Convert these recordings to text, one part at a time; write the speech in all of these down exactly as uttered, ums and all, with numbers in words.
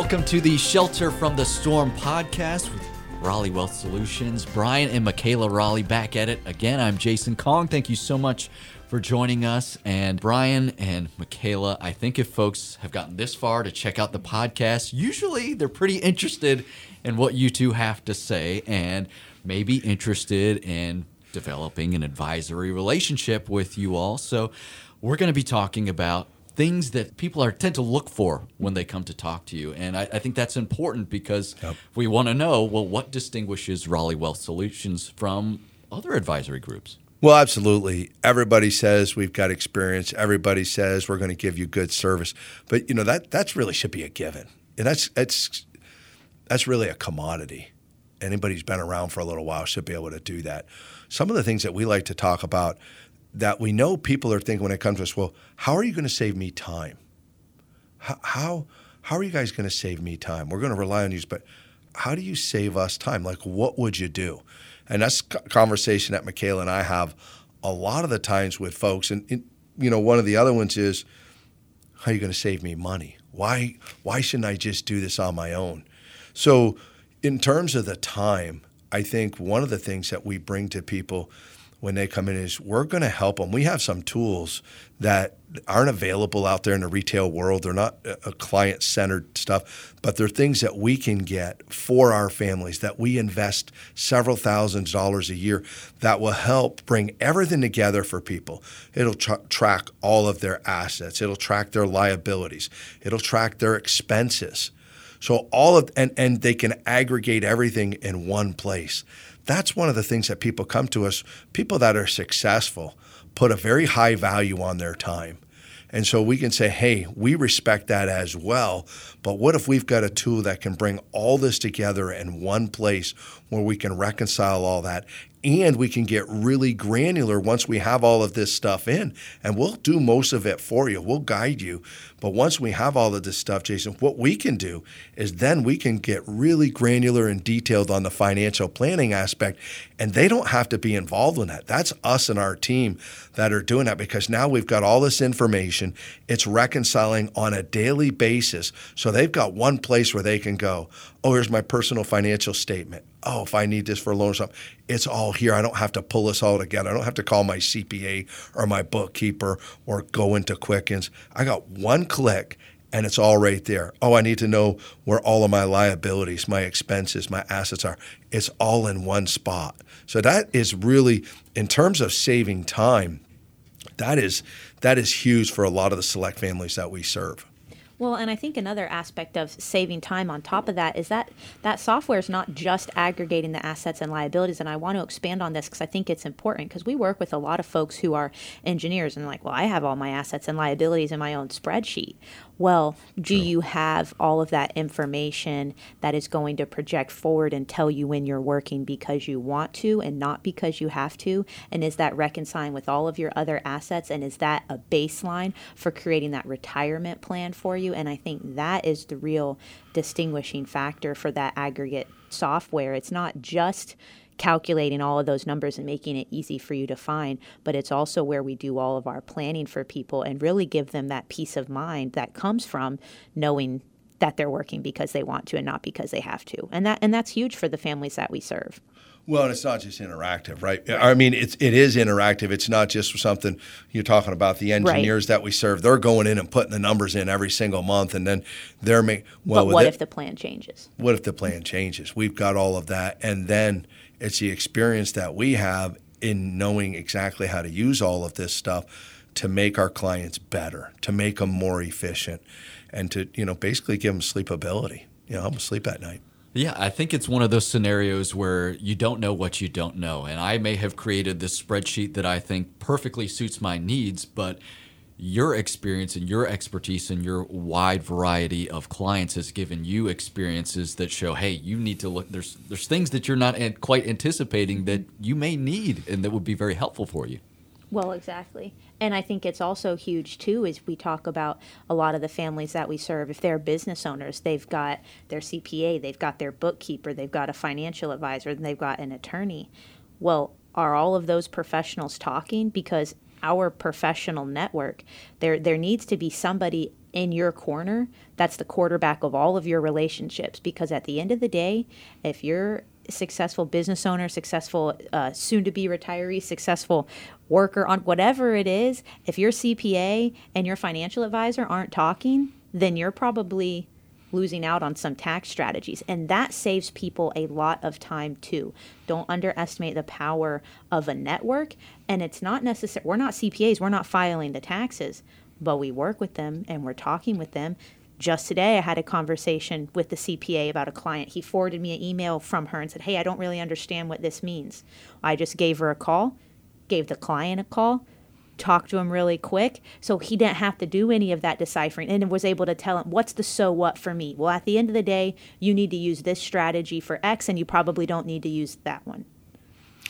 welcome to the Shelter from the Storm podcast with Raleigh Wealth Solutions. Brian and Michaela Raleigh back at it again. I'm Jason Kong. Thank you so much for joining us. And Brian and Michaela, I think if folks have gotten this far to check out the podcast, usually they're pretty interested in what you two have to say and maybe interested in developing an advisory relationship with you all. So we're going to be talking about things that people are tend to look for when they come to talk to you. And I, I think that's important because yep. we want to know, well, what distinguishes Raleigh Wealth Solutions from other advisory groups? Well, absolutely. Everybody says we've got experience. Everybody says we're going to give you good service. But, you know, that that's really should be a given. And that's, that's, that's really a commodity. Anybody who's been around for a little while should be able to do that. Some of the things that we like to talk about that we know people are thinking when it comes to us, well, how are you going to save me time? How, how how are you guys going to save me time? We're going to rely on you, but how do you save us time? Like, what would you do? And that's a conversation that Michaela and I have a lot of the times with folks. And, and you know, one of the other ones is, how are you going to save me money? Why why shouldn't I just do this on my own? So in terms of the time, I think one of the things that we bring to people when they come in is we're going to help them. We have some tools that aren't available out there in the retail world. They're not a client-centered stuff, but they're things that we can get for our families that we invest several thousands of dollars a year that will help bring everything together for people. It'll tra- track all of their assets. It'll track their liabilities. It'll track their expenses. So all of and, and they can aggregate everything in one place. That's one of the things that people come to us. People that are successful put a very high value on their time. And so we can say, hey, we respect that as well, but what if we've got a tool that can bring all this together in one place where we can reconcile all that and we can get really granular once we have all of this stuff in, and we'll do most of it for you. We'll guide you. But once we have all of this stuff, Jason, what we can do is then we can get really granular and detailed on the financial planning aspect, and they don't have to be involved in that. That's us and our team that are doing that, because now we've got all this information. It's reconciling on a daily basis. So they've got one place where they can go, oh, here's my personal financial statement. Oh, if I need this for a loan or something, it's all here. I don't have to pull this all together. I don't have to call my C P A or my bookkeeper or go into Quickens. I got one click and it's all right there. Oh, I need to know where all of my liabilities, my expenses, my assets are. It's all in one spot. So that is really, in terms of saving time, that is that is huge for a lot of the select families that we serve. Well, and I think another aspect of saving time on top of that is that that software is not just aggregating the assets and liabilities. And I want to expand on this because I think it's important, because we work with a lot of folks who are engineers and like, well, I have all my assets and liabilities in my own spreadsheet. Well, do True. you have all of that information that is going to project forward and tell you when you're working because you want to and not because you have to? And is that reconciling with all of your other assets? And is that a baseline for creating that retirement plan for you? And I think that is the real distinguishing factor for that aggregate software. It's not just calculating all of those numbers and making it easy for you to find, but it's also where we do all of our planning for people and really give them that peace of mind that comes from knowing that they're working because they want to and not because they have to. And that and that's huge for the families that we serve. Well, and it's not just interactive, right? I mean, it's, it is interactive. It's not just something you're talking about. The engineers right. that we serve, they're going in and putting the numbers in every single month, and then they're making well, – But what if it, the plan changes? What if the plan changes? We've got all of that, and then it's the experience that we have in knowing exactly how to use all of this stuff to make our clients better, to make them more efficient, and to, you know, basically give them sleepability. You know, I'm going to sleep at night. Yeah, I think it's one of those scenarios where you don't know what you don't know. And I may have created this spreadsheet that I think perfectly suits my needs, but your experience and your expertise and your wide variety of clients has given you experiences that show, hey, you need to look, there's there's things that you're not quite anticipating that you may need and that would be very helpful for you. Well, exactly. And I think it's also huge, too, is we talk about a lot of the families that we serve. If they're business owners, they've got their C P A, they've got their bookkeeper, they've got a financial advisor, and they've got an attorney. Well, are all of those professionals talking? Because our professional network, there there needs to be somebody in your corner, that's the quarterback of all of your relationships. Because at the end of the day, if you're a successful business owner, successful uh, soon-to-be retiree, successful worker on whatever it is, if your C P A and your financial advisor aren't talking, then you're probably losing out on some tax strategies. And that saves people a lot of time too. Don't underestimate the power of a network. And it's not necessary. We're not C P As. We're not filing the taxes, but we work with them and we're talking with them. Just today, I had a conversation with the C P A about a client. He forwarded me an email from her and said, hey, I don't really understand what this means. I just gave her a call, gave the client a call, talked to him really quick, so he didn't have to do any of that deciphering and was able to tell him, what's the so what for me? Well, at the end of the day, you need to use this strategy for X and you probably don't need to use that one.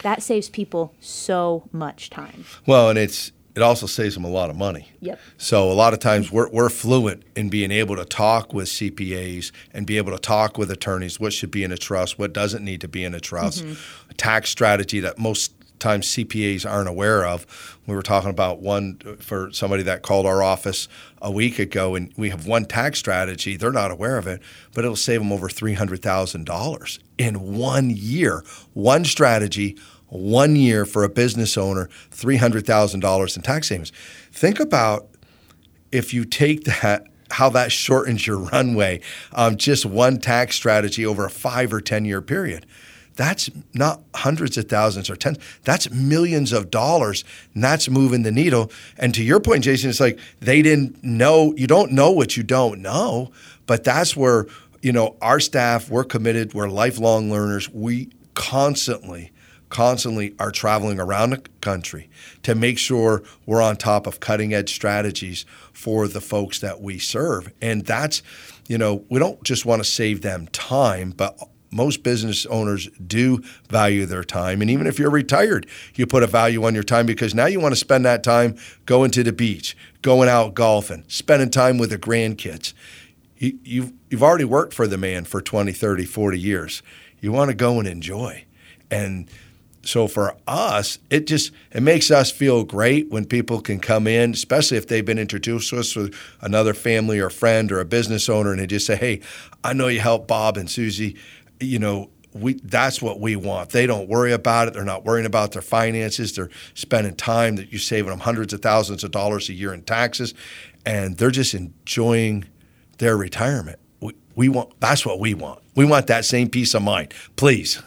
That saves people so much time. Well, and it's it also saves them a lot of money. Yep. So a lot of times we're we're fluent in being able to talk with C P As and be able to talk with attorneys, what should be in a trust, what doesn't need to be in a trust, mm-hmm. a tax strategy that most times C P As aren't aware of. We were talking about one for somebody that called our office a week ago, and we have one tax strategy. They're not aware of it, but it'll save them over three hundred thousand dollars in one year. One strategy, one year for a business owner, three hundred thousand dollars in tax savings. Think about if you take that, how that shortens your runway, um, just one tax strategy over a five or ten-year period. That's not hundreds of thousands or tens. That's millions of dollars, and that's moving the needle. And to your point, Jason, it's like they didn't know. You don't know what you don't know. But that's where, you know, our staff, we're committed. We're lifelong learners. We constantly, constantly are traveling around the country to make sure we're on top of cutting-edge strategies for the folks that we serve. And that's, you know, we don't just want to save them time, but most business owners do value their time. And even if you're retired, you put a value on your time because now you want to spend that time going to the beach, going out golfing, spending time with the grandkids. You, you've, you've already worked for the man for twenty, thirty, forty years. You want to go and enjoy. And so for us, it just it makes us feel great when people can come in, especially if they've been introduced to us with another family or friend or a business owner, and they just say, hey, I know you helped Bob and Susie. You know, we that's what we want. They don't worry about it. They're not worrying about their finances. They're spending time that you're saving them hundreds of thousands of dollars a year in taxes, and they're just enjoying their retirement. We, we want that's what we want. We want that same peace of mind, please.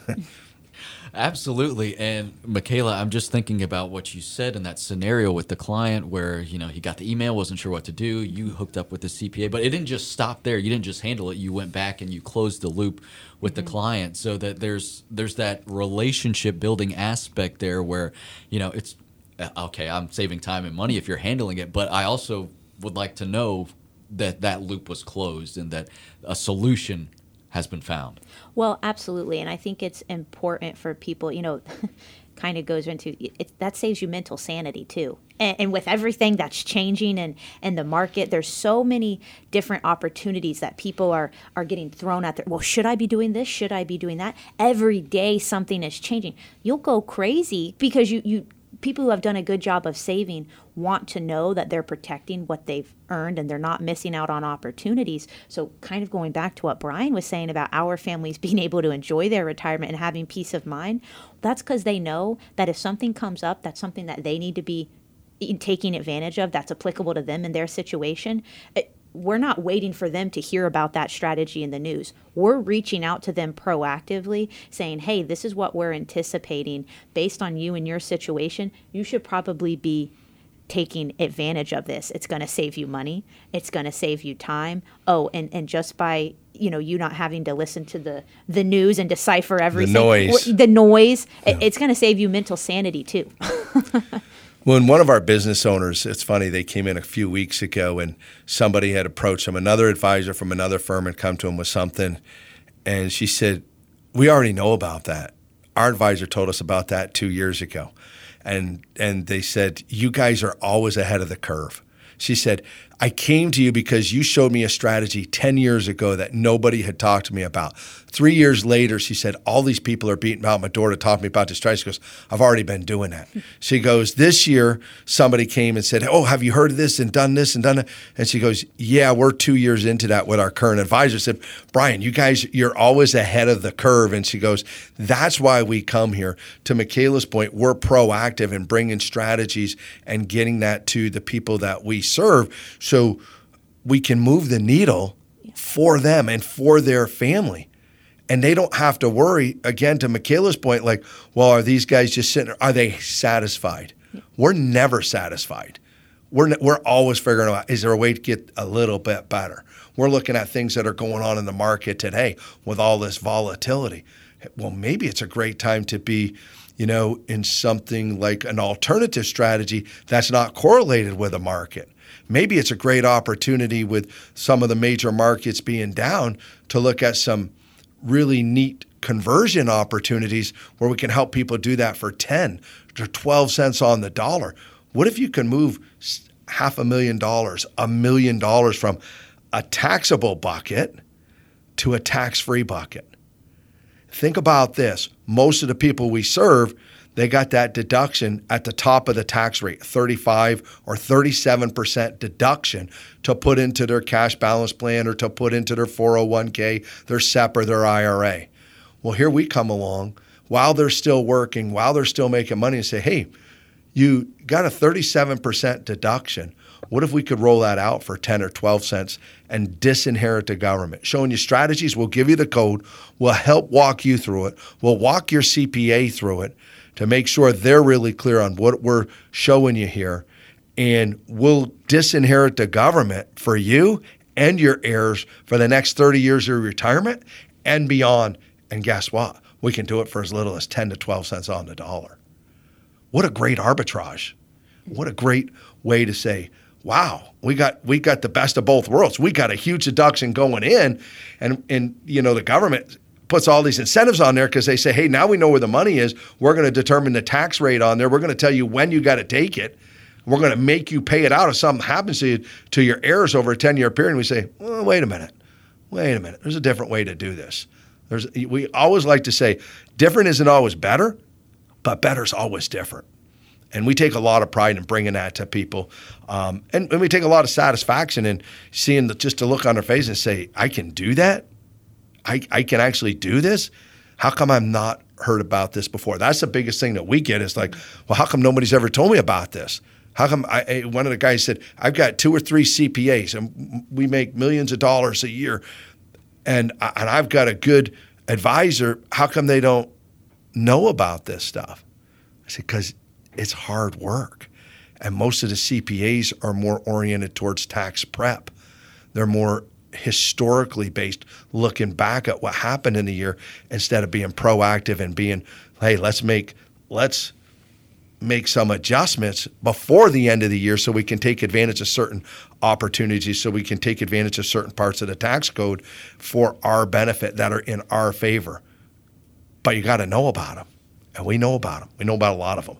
Absolutely. And Michaela, I'm just thinking about what you said in that scenario with the client where, you know, he got the email, wasn't sure what to do. You hooked up with the C P A, but it didn't just stop there. You didn't just handle it. You went back and you closed the loop with mm-hmm. the client, so that there's there's that relationship building aspect there where, you know, it's okay, I'm saving time and money if you're handling it, but I also would like to know that that loop was closed and that a solution has been found. Well, absolutely. And I think it's important for people, you know, kind of goes into it, that saves you mental sanity too. And, and with everything that's changing and, and the market, there's so many different opportunities that people are, are getting thrown at. Their, well, should I be doing this? Should I be doing that? Every day something is changing. You'll go crazy because you, you people who have done a good job of saving want to know that they're protecting what they've earned and they're not missing out on opportunities. So kind of going back to what Brian was saying about our families being able to enjoy their retirement and having peace of mind, that's because they know that if something comes up, that's something that they need to be taking advantage of, that's applicable to them and their situation. It, we're not waiting for them to hear about that strategy in the news. We're reaching out to them proactively saying, hey, this is what we're anticipating based on you and your situation. You should probably be taking advantage of this. It's going to save you money. It's going to save you time. Oh, and, and just by, you know, you not having to listen to the, the news and decipher everything. The noise. The noise. Yeah. It's going to save you mental sanity too. When one of our business owners, it's funny, they came in a few weeks ago and somebody had approached them, another advisor from another firm had come to them with something. And she said, we already know about that. Our advisor told us about that two years ago. And and they said, you guys are always ahead of the curve. She said, I came to you because you showed me a strategy ten years ago that nobody had talked to me about. Three years later, she said, all these people are beating out my door to talk to me about this strategy. She goes, I've already been doing that. She goes, this year, somebody came and said, oh, have you heard of this and done this and done that? And she goes, yeah, we're two years into that with our current advisor. I said, Brian, you guys, you're always ahead of the curve. And she goes, that's why we come here. To Michaela's point, we're proactive in bringing strategies and getting that to the people that we serve so we can move the needle for them and for their family. And they don't have to worry, again, to Michaela's point, like, well, are these guys just sitting, are they satisfied? Yeah. We're never satisfied. We're we're always figuring out, is there a way to get a little bit better? We're looking at things that are going on in the market today with all this volatility. Well, maybe it's a great time to be, you know, in something like an alternative strategy that's not correlated with a market. Maybe it's a great opportunity with some of the major markets being down to look at some really neat conversion opportunities where we can help people do that for ten to twelve cents on the dollar. What if you can move half a million dollars, a million dollars from a taxable bucket to a tax-free bucket? Think about this. Most of the people we serve, they got that deduction at the top of the tax rate, thirty-five or thirty-seven percent deduction to put into their cash balance plan or to put into their four oh one k, their S E P or their I R A. Well, here we come along while they're still working, while they're still making money and say, hey, you got a thirty-seven percent deduction. What if we could roll that out for ten or twelve cents and disinherit the government? Showing you strategies, we'll give you the code, we'll help walk you through it, we'll walk your C P A through it to make sure they're really clear on what we're showing you here. And we'll disinherit the government for you and your heirs for the next thirty years of retirement and beyond. And guess what? We can do it for as little as ten to twelve cents on the dollar. What a great arbitrage. What a great way to say, wow, we got we got the best of both worlds. We got a huge deduction going in, and and you know the government puts all these incentives on there because they say, hey, now we know where the money is. We're going to determine the tax rate on there. We're going to tell you when you got to take it. We're going to make you pay it out if something happens to you, to your heirs over a ten-year period. And we say, well, wait a minute, wait a minute. There's a different way to do this. There's we always like to say, different isn't always better, but better's always different. And we take a lot of pride in bringing that to people. Um, and, and we take a lot of satisfaction in seeing the, just to look on their face and say, I can do that? I, I can actually do this? How come I've not heard about this before? That's the biggest thing that we get is like, well, how come nobody's ever told me about this? How come I, I, one of the guys said, I've got two or three C P As and we make millions of dollars a year and and I've got a good advisor. How come they don't know about this stuff? I said, because it's hard work. And most of the C P As are more oriented towards tax prep. They're more historically based, looking back at what happened in the year instead of being proactive and being, hey, let's make let's make some adjustments before the end of the year so we can take advantage of certain opportunities, so we can take advantage of certain parts of the tax code for our benefit that are in our favor. But you got to know about them. And we know about them. We know about a lot of them.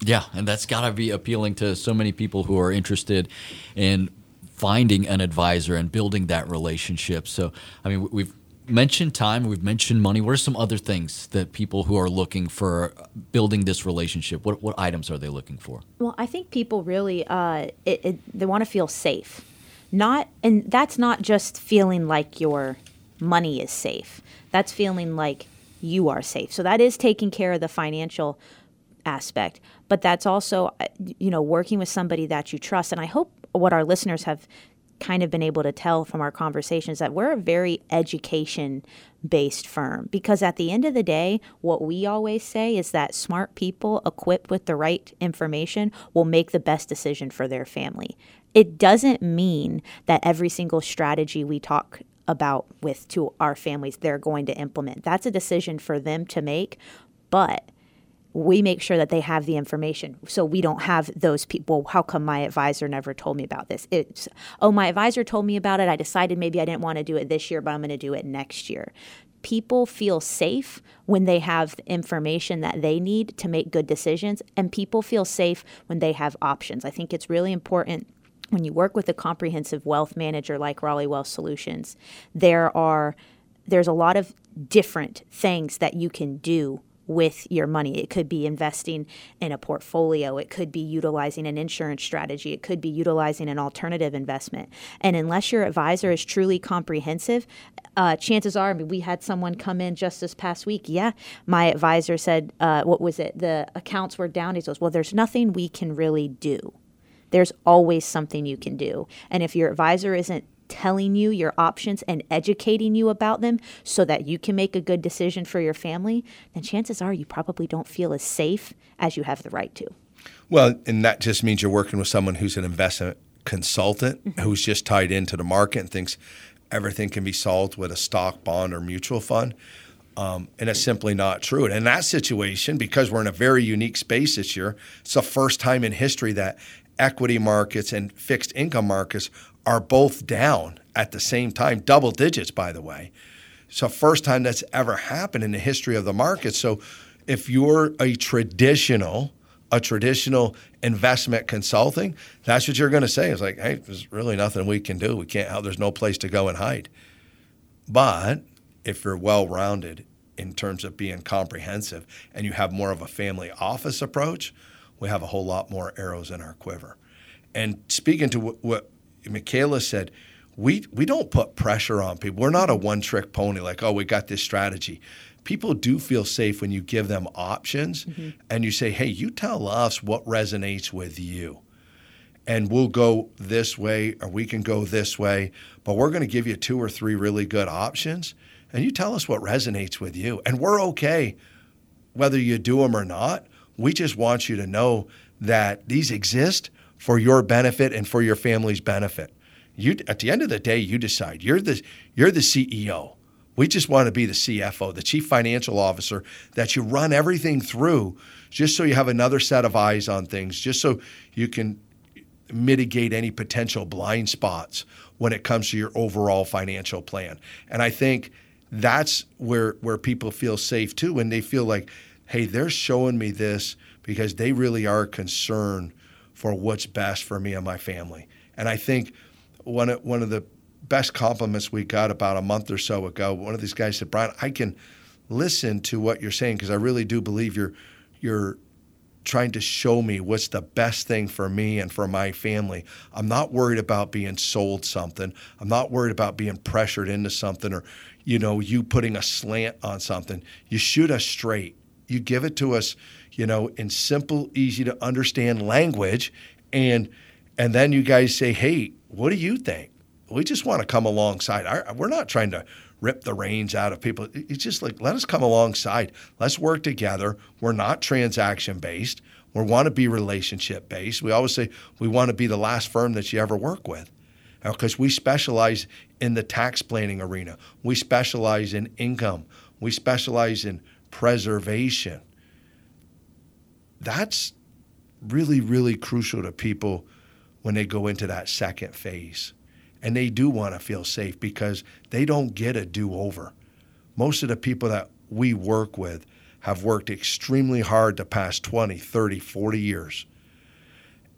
Yeah, and that's got to be appealing to so many people who are interested in finding an advisor and building that relationship. So, I mean, we've mentioned time, we've mentioned money. What are some other things that people who are looking for building this relationship, what what items are they looking for? Well, I think people really, uh, it, it, they want to feel safe. Not, and that's not just feeling like your money is safe. That's feeling like you are safe. So that is taking care of the financial aspect, but that's also, you know, working with somebody that you trust. And I hope what our listeners have kind of been able to tell from our conversations that we're a very education-based firm, because at the end of the day, what we always say is that smart people equipped with the right information will make the best decision for their family. It doesn't mean that every single strategy we talk about with to our families, they're going to implement. That's a decision for them to make, but we make sure that they have the information so we don't have those people. How come my advisor never told me about this? It's, oh, my advisor told me about it. I decided maybe I didn't want to do it this year, but I'm going to do it next year. People feel safe when they have the information that they need to make good decisions, and people feel safe when they have options. I think it's really important when you work with a comprehensive wealth manager like Raleigh Wealth Solutions, there are there's a lot of different things that you can do with your money. It could be investing in a portfolio. It could be utilizing an insurance strategy. It could be utilizing an alternative investment. And unless your advisor is truly comprehensive, uh, chances are, I mean, we had someone come in just this past week. Yeah, my advisor said, uh, what was it? The accounts were down. He goes, well, there's nothing we can really do. There's always something you can do. And if your advisor isn't telling you your options and educating you about them so that you can make a good decision for your family, then chances are you probably don't feel as safe as you have the right to. Well, and that just means you're working with someone who's an investment consultant, mm-hmm. who's just tied into the market and thinks everything can be solved with a stock, bond, or mutual fund. Um, and it's simply not true. And in that situation, because we're in a very unique space this year, it's the first time in history that equity markets and fixed income markets are both down at the same time, double digits, by the way. It's the first time that's ever happened in the history of the market. So if you're a traditional, a traditional investment consulting, that's what you're going to say. It's like, hey, there's really nothing we can do. We can't, there's no place to go and hide. But if you're well-rounded in terms of being comprehensive and you have more of a family office approach, we have a whole lot more arrows in our quiver. And speaking to what, what Michaela said, we we don't put pressure on people. We're not a one-trick pony like, oh, we got this strategy. People do feel safe when you give them options mm-hmm. and you say, hey, you tell us what resonates with you. And we'll go this way or we can go this way, but we're going to give you two or three really good options. And you tell us what resonates with you. And we're okay whether you do them or not. We just want you to know that these exist for your benefit and for your family's benefit. You, at the end of the day, you decide. You're the you're the C E O. We just want to be the C F O, the Chief Financial Officer, that you run everything through just so you have another set of eyes on things, just so you can mitigate any potential blind spots when it comes to your overall financial plan. And I think that's where where people feel safe too, when they feel like, hey, they're showing me this because they really are concerned for what's best for me and my family. And I think one of, one of the best compliments we got about a month or so ago, one of these guys said, Brian, I can listen to what you're saying because I really do believe you're you're trying to show me what's the best thing for me and for my family. I'm not worried about being sold something. I'm not worried about being pressured into something or, you know, you putting a slant on something. You shoot us straight. You give it to us, you know, in simple, easy to understand language. And and then you guys say, hey, what do you think? We just want to come alongside. Our, we're not trying to rip the reins out of people. It's just like, let us come alongside. Let's work together. We're not transaction-based. We want to be relationship-based. We always say we want to be the last firm that you ever work with, because we specialize in the tax planning arena. We specialize in income. We specialize in preservation. That's really, really crucial to people when they go into that second phase. And they do want to feel safe because they don't get a do-over. Most of the people that we work with have worked extremely hard the past twenty, thirty, forty years.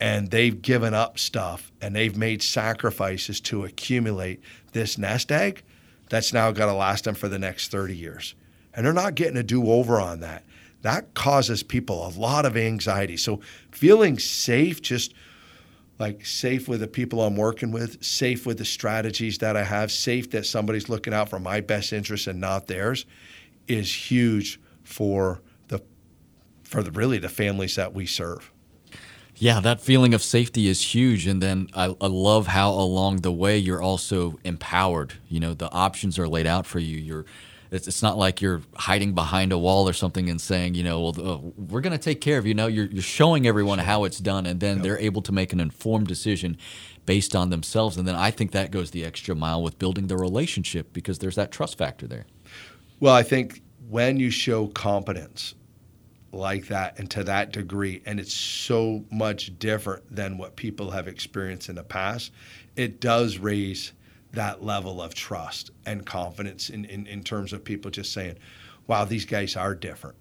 And they've given up stuff and they've made sacrifices to accumulate this nest egg that's now got to last them for the next thirty years. And they're not getting a do-over on that. That causes people a lot of anxiety. So feeling safe, just like safe with the people I'm working with, safe with the strategies that I have, safe that somebody's looking out for my best interests and not theirs, is huge for the for the, really the families that we serve. Yeah, that feeling of safety is huge. And then I, I love how along the way you're also empowered. You know, the options are laid out for you. You're It's it's not like you're hiding behind a wall or something and saying, you know, well, oh, we're going to take care of you. No, you're you're showing everyone how it's done, and then yep. they're able to make an informed decision based on themselves. And then I think that goes the extra mile with building the relationship because there's that trust factor there. Well, I think when you show competence like that and to that degree, and it's so much different than what people have experienced in the past, it does raise that level of trust and confidence in, in, in terms of people just saying, wow, these guys are different.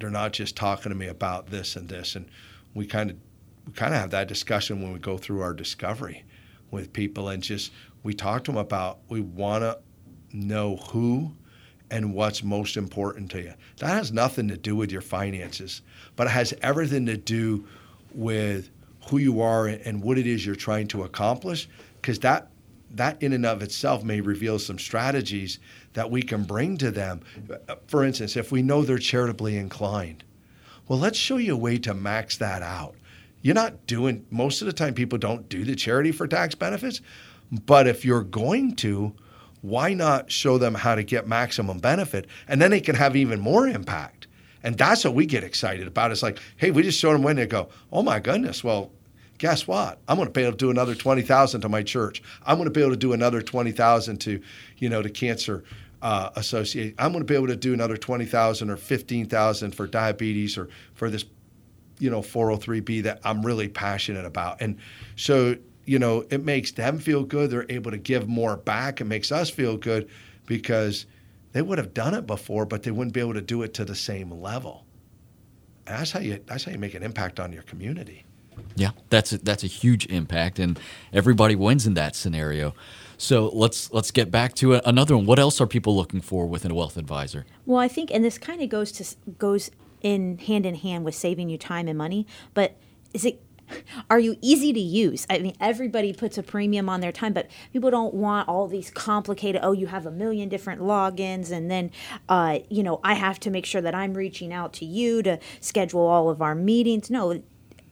They're not just talking to me about this and this. And we kind of we kind of have that discussion when we go through our discovery with people, and just we talk to them about we want to know who and what's most important to you. That has nothing to do with your finances, but it has everything to do with who you are and what it is you're trying to accomplish, because that that in and of itself may reveal some strategies that we can bring to them. For instance, if we know they're charitably inclined, well, let's show you a way to max that out. You're not doing, most of the time people don't do the charity for tax benefits, but if you're going to, why not show them how to get maximum benefit? And then they can have even more impact. And that's what we get excited about. It's like, hey, we just showed them when they go, oh my goodness, well, guess what? I'm going to be able to do another twenty thousand dollars to my church. I'm going to be able to do another twenty thousand dollars to, you know, to cancer uh, associate. I'm going to be able to do another twenty thousand dollars or fifteen thousand dollars for diabetes or for this, you know, four oh three B that I'm really passionate about. And so, you know, it makes them feel good. They're able to give more back. It makes us feel good because they would have done it before, but they wouldn't be able to do it to the same level. And that's how you, that's how you make an impact on your community. Yeah, that's a, that's a huge impact, and everybody wins in that scenario. So let's let's get back to another one. What else are people looking for within a wealth advisor? Well, I think, and this kind of goes to goes in hand in hand with saving you time and money. But is it? Are you easy to use? I mean, everybody puts a premium on their time, but people don't want all these complicated, oh, you have a million different logins, and then, uh, you know, I have to make sure that I'm reaching out to you to schedule all of our meetings. No,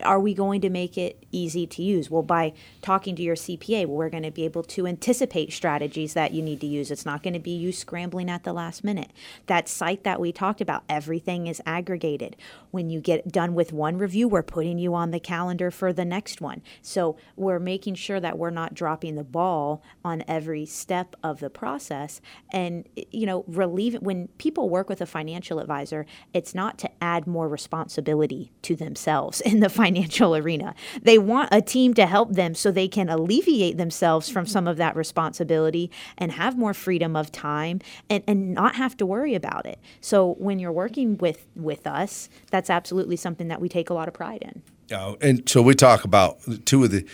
are we going to make it easy to use? Well, by talking to your C P A, we're going to be able to anticipate strategies that you need to use. It's not going to be you scrambling at the last minute. That site that we talked about, everything is aggregated. When you get done with one review, we're putting you on the calendar for the next one. So we're making sure that we're not dropping the ball on every step of the process. And, you know, relieve it. When people work with a financial advisor, it's not to add more responsibility to themselves in the financial financial arena. They want a team to help them so they can alleviate themselves from some of that responsibility and have more freedom of time and, and not have to worry about it. So when you're working with, with us, that's absolutely something that we take a lot of pride in. Oh, and so we talk about two of the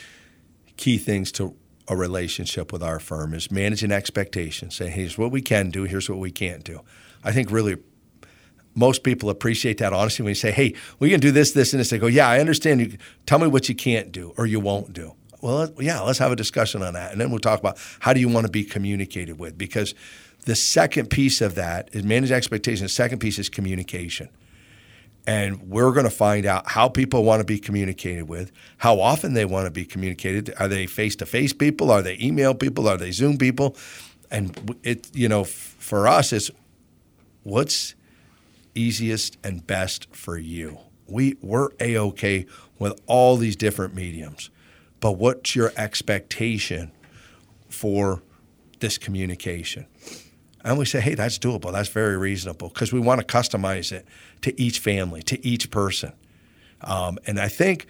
key things to a relationship with our firm is managing expectations, saying, hey, here's what we can do, here's what we can't do. I think really most people appreciate that honestly when you say, hey, we can do this, this, and this. They go, yeah, I understand. You tell me what you can't do or you won't do. Well, yeah, let's have a discussion on that. And then we'll talk about how do you want to be communicated with? Because the second piece of that is manage expectations. The second piece is communication. And we're going to find out how people want to be communicated with, how often they want to be communicated. Are they face-to-face people? Are they email people? Are they Zoom people? And it, you know, for us, it's what's easiest and best for you. We, we're A-okay with all these different mediums, but what's your expectation for this communication? And we say, hey, that's doable. That's very reasonable because we want to customize it to each family, to each person. Um, and I think,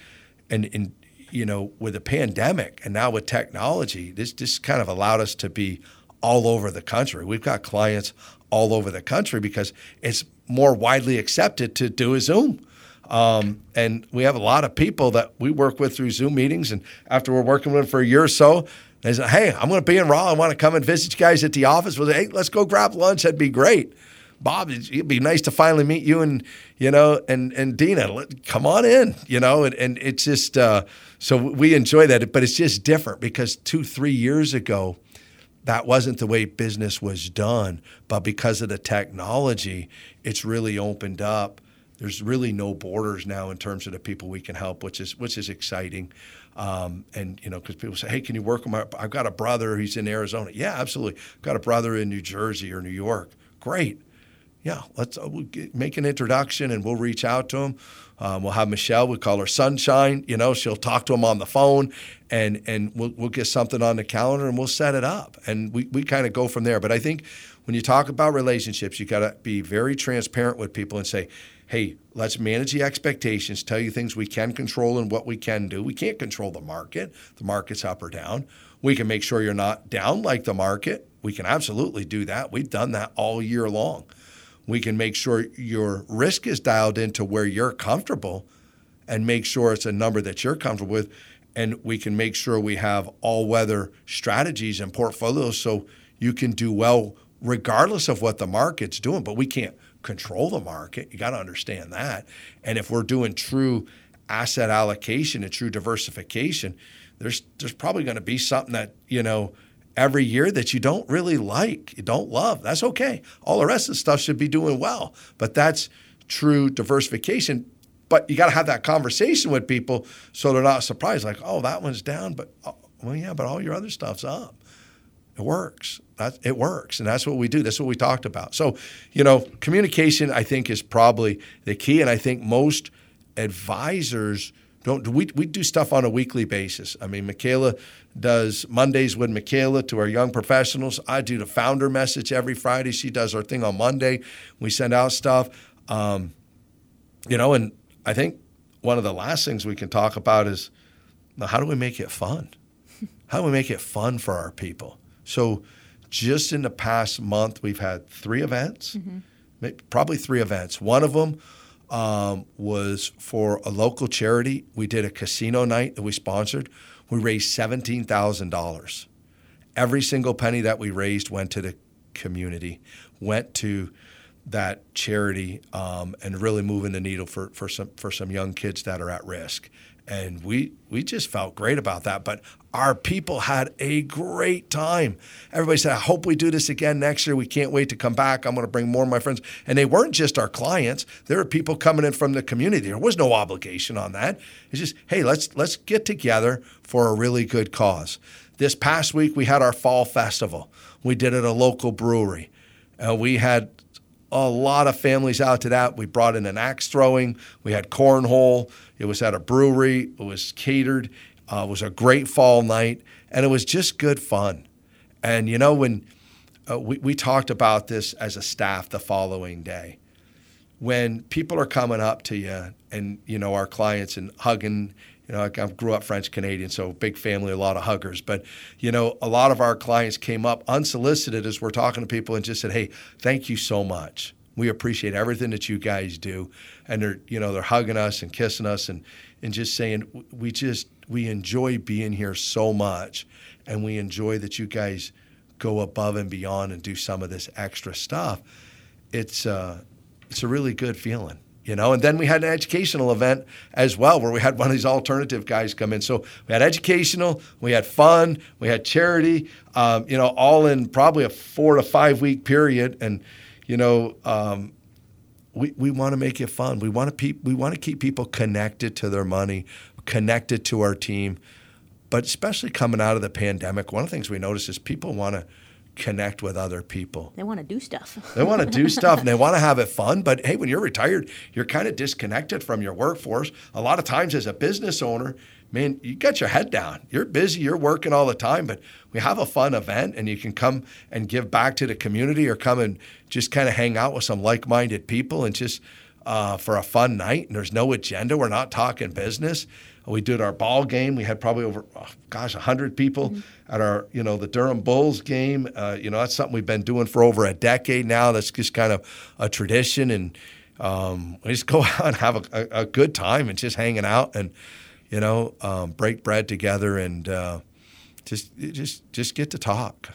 and, and you know, with the pandemic and now with technology, this, this kind of allowed us to be all over the country. We've got clients all over the country because it's more widely accepted to do a Zoom. Um, and we have a lot of people that we work with through Zoom meetings. And after we're working with them for a year or so, they say, hey, I'm going to be in Raleigh. I want to come and visit you guys at the office. We'll say, hey, let's go grab lunch. That'd be great. Bob, it'd be nice to finally meet you and, you know, and, and Dina, let, come on in, you know, and, and it's just, uh, so we enjoy that, but it's just different because two, three years ago, that wasn't the way business was done, but because of the technology, it's really opened up. There's really no borders now in terms of the people we can help, which is which is exciting. Um, and you know, because people say, "Hey, can you work with my? I've got a brother. He's in Arizona. Yeah, absolutely. I've got a brother in New Jersey or New York. Great. Yeah, let's uh, we'll get, make an introduction and we'll reach out to him. Um, we'll have Michelle. We call her Sunshine. You know, she'll talk to him on the phone, and and we'll we'll get something on the calendar and we'll set it up. And we, we kind of go from there. But I think when you talk about relationships, you got to be very transparent with people and say, hey, let's manage the expectations. Tell you things we can control and what we can do. We can't control the market. The market's up or down. We can make sure you're not down like the market. We can absolutely do that. We've done that all year long. We can make sure your risk is dialed into where you're comfortable and make sure it's a number that you're comfortable with. And we can make sure we have all-weather strategies and portfolios so you can do well regardless of what the market's doing. But we can't control the market. You got to understand that. And if we're doing true asset allocation and true diversification, there's there's probably going to be something that, you know, every year that you don't really like, you don't love. That's okay. All the rest of the stuff should be doing well. But that's true diversification. But you got to have that conversation with people so they're not surprised. Like, oh, that one's down, but well, yeah, but all your other stuff's up. It works. That, it works. And that's what we do. That's what we talked about. So, you know, communication, I think, is probably the key. And I think most advisors don't – we we do stuff on a weekly basis. I mean, Michaela does Mondays with Michaela to our young professionals. I do the founder message every Friday. She does our thing on Monday. We send out stuff, um, you know, and I think one of the last things we can talk about is how do we make it fun? How do we make it fun for our people? So just in the past month, we've had three events, mm-hmm. probably three events. One of them um, was for a local charity. We did a casino night that we sponsored. We raised seventeen thousand dollars. Every single penny that we raised went to the community, went to that charity, um, and really moving the needle for, for some for some young kids that are at risk. And we we just felt great about that. But our people had a great time. Everybody said, I hope we do this again next year. We can't wait to come back. I'm going to bring more of my friends. And they weren't just our clients. There were people coming in from the community. There was no obligation on that. It's just, hey, let's let's get together for a really good cause. This past week, we had our fall festival. We did it at a local brewery. Uh, we had a lot of families out to that. We brought in an axe throwing. We had cornhole. It was at a brewery. It was catered. Uh, it was a great fall night. And it was just good fun. And, you know, when uh, we, we talked about this as a staff the following day, when people are coming up to you and, you know, our clients and hugging, you know, I grew up French Canadian, so big family, a lot of huggers. But, you know, a lot of our clients came up unsolicited as we're talking to people and just said, hey, thank you so much. We appreciate everything that you guys do. And they're, you know, they're hugging us and kissing us and, and just saying, we just, we enjoy being here so much. And we enjoy that you guys go above and beyond and do some of this extra stuff. It's, uh, it's a really good feeling, you know. And then we had an educational event as well where we had one of these alternative guys come in. So we had educational, we had fun, we had charity, um, you know, all in probably a four to five week period. And, you know, um, we we want to make it fun. We want to pe- we want to keep people connected to their money, connected to our team. But especially coming out of the pandemic, one of the things we noticed is people want to connect with other people. They want to do stuff. They want to do stuff and they want to have it fun. But hey, when you're retired, you're kind of disconnected from your workforce. A lot of times as a business owner, man, you got your head down. You're busy. You're working all the time. But we have a fun event, and you can come and give back to the community, or come and just kind of hang out with some like-minded people, and just uh, for a fun night. And there's no agenda. We're not talking business. We did our ball game. We had probably over, oh, gosh, one hundred people mm-hmm. at our, you know, the Durham Bulls game. Uh, you know, that's something we've been doing for over a decade now. That's just kind of a tradition, and um, we just go out and have a, a, a good time and just hanging out and, you know, um, break bread together and uh, just just just get to talk.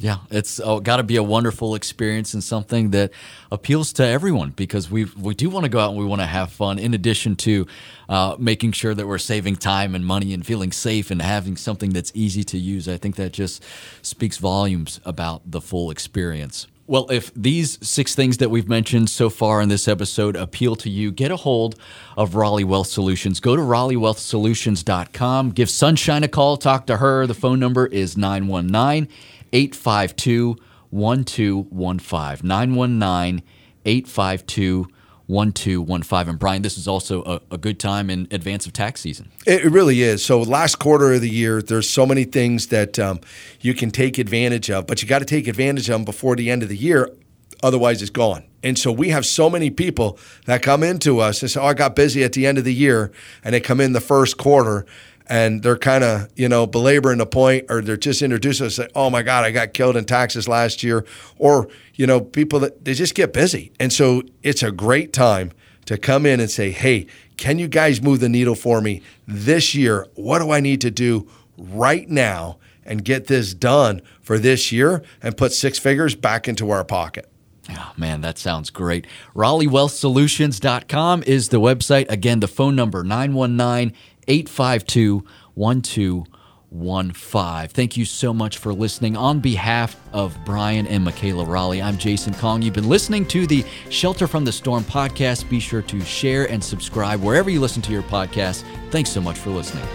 Yeah, it's oh, got to be a wonderful experience and something that appeals to everyone, because we we do want to go out and we want to have fun, in addition to uh, making sure that we're saving time and money and feeling safe and having something that's easy to use. I think that just speaks volumes about the full experience. Well, if these six things that we've mentioned so far in this episode appeal to you, get a hold of Raleigh Wealth Solutions. Go to Raleigh Wealth Solutions dot com. Give Sunshine a call. Talk to her. The phone number is nine one nine, eight five two, one two one five. nine one nine, eight five two, one two one five. one two one five. And Brian, this is also a, a good time in advance of tax season. It really is. So last quarter of the year, there's so many things that um, you can take advantage of, but you got to take advantage of them before the end of the year. Otherwise, it's gone. And so we have so many people that come into us and say, oh, I got busy at the end of the year, and they come in the first quarter, and they're kind of, you know, belaboring the point, or they're just introducing us like, oh my God, I got killed in taxes last year. Or, you know, people that they just get busy. And so it's a great time to come in and say, hey, can you guys move the needle for me this year? What do I need to do right now and get this done for this year and put six figures back into our pocket? Oh, man, that sounds great. Raleigh Wealth Solutions dot com is the website. Again, the phone number, nine one nine, eight five two, one two one five. Thank you so much for listening. On behalf of Brian and Michaela Raleigh, I'm Jason Kong. You've been listening to the Shelter from the Storm podcast. Be sure to share and subscribe wherever you listen to your podcast. Thanks so much for listening.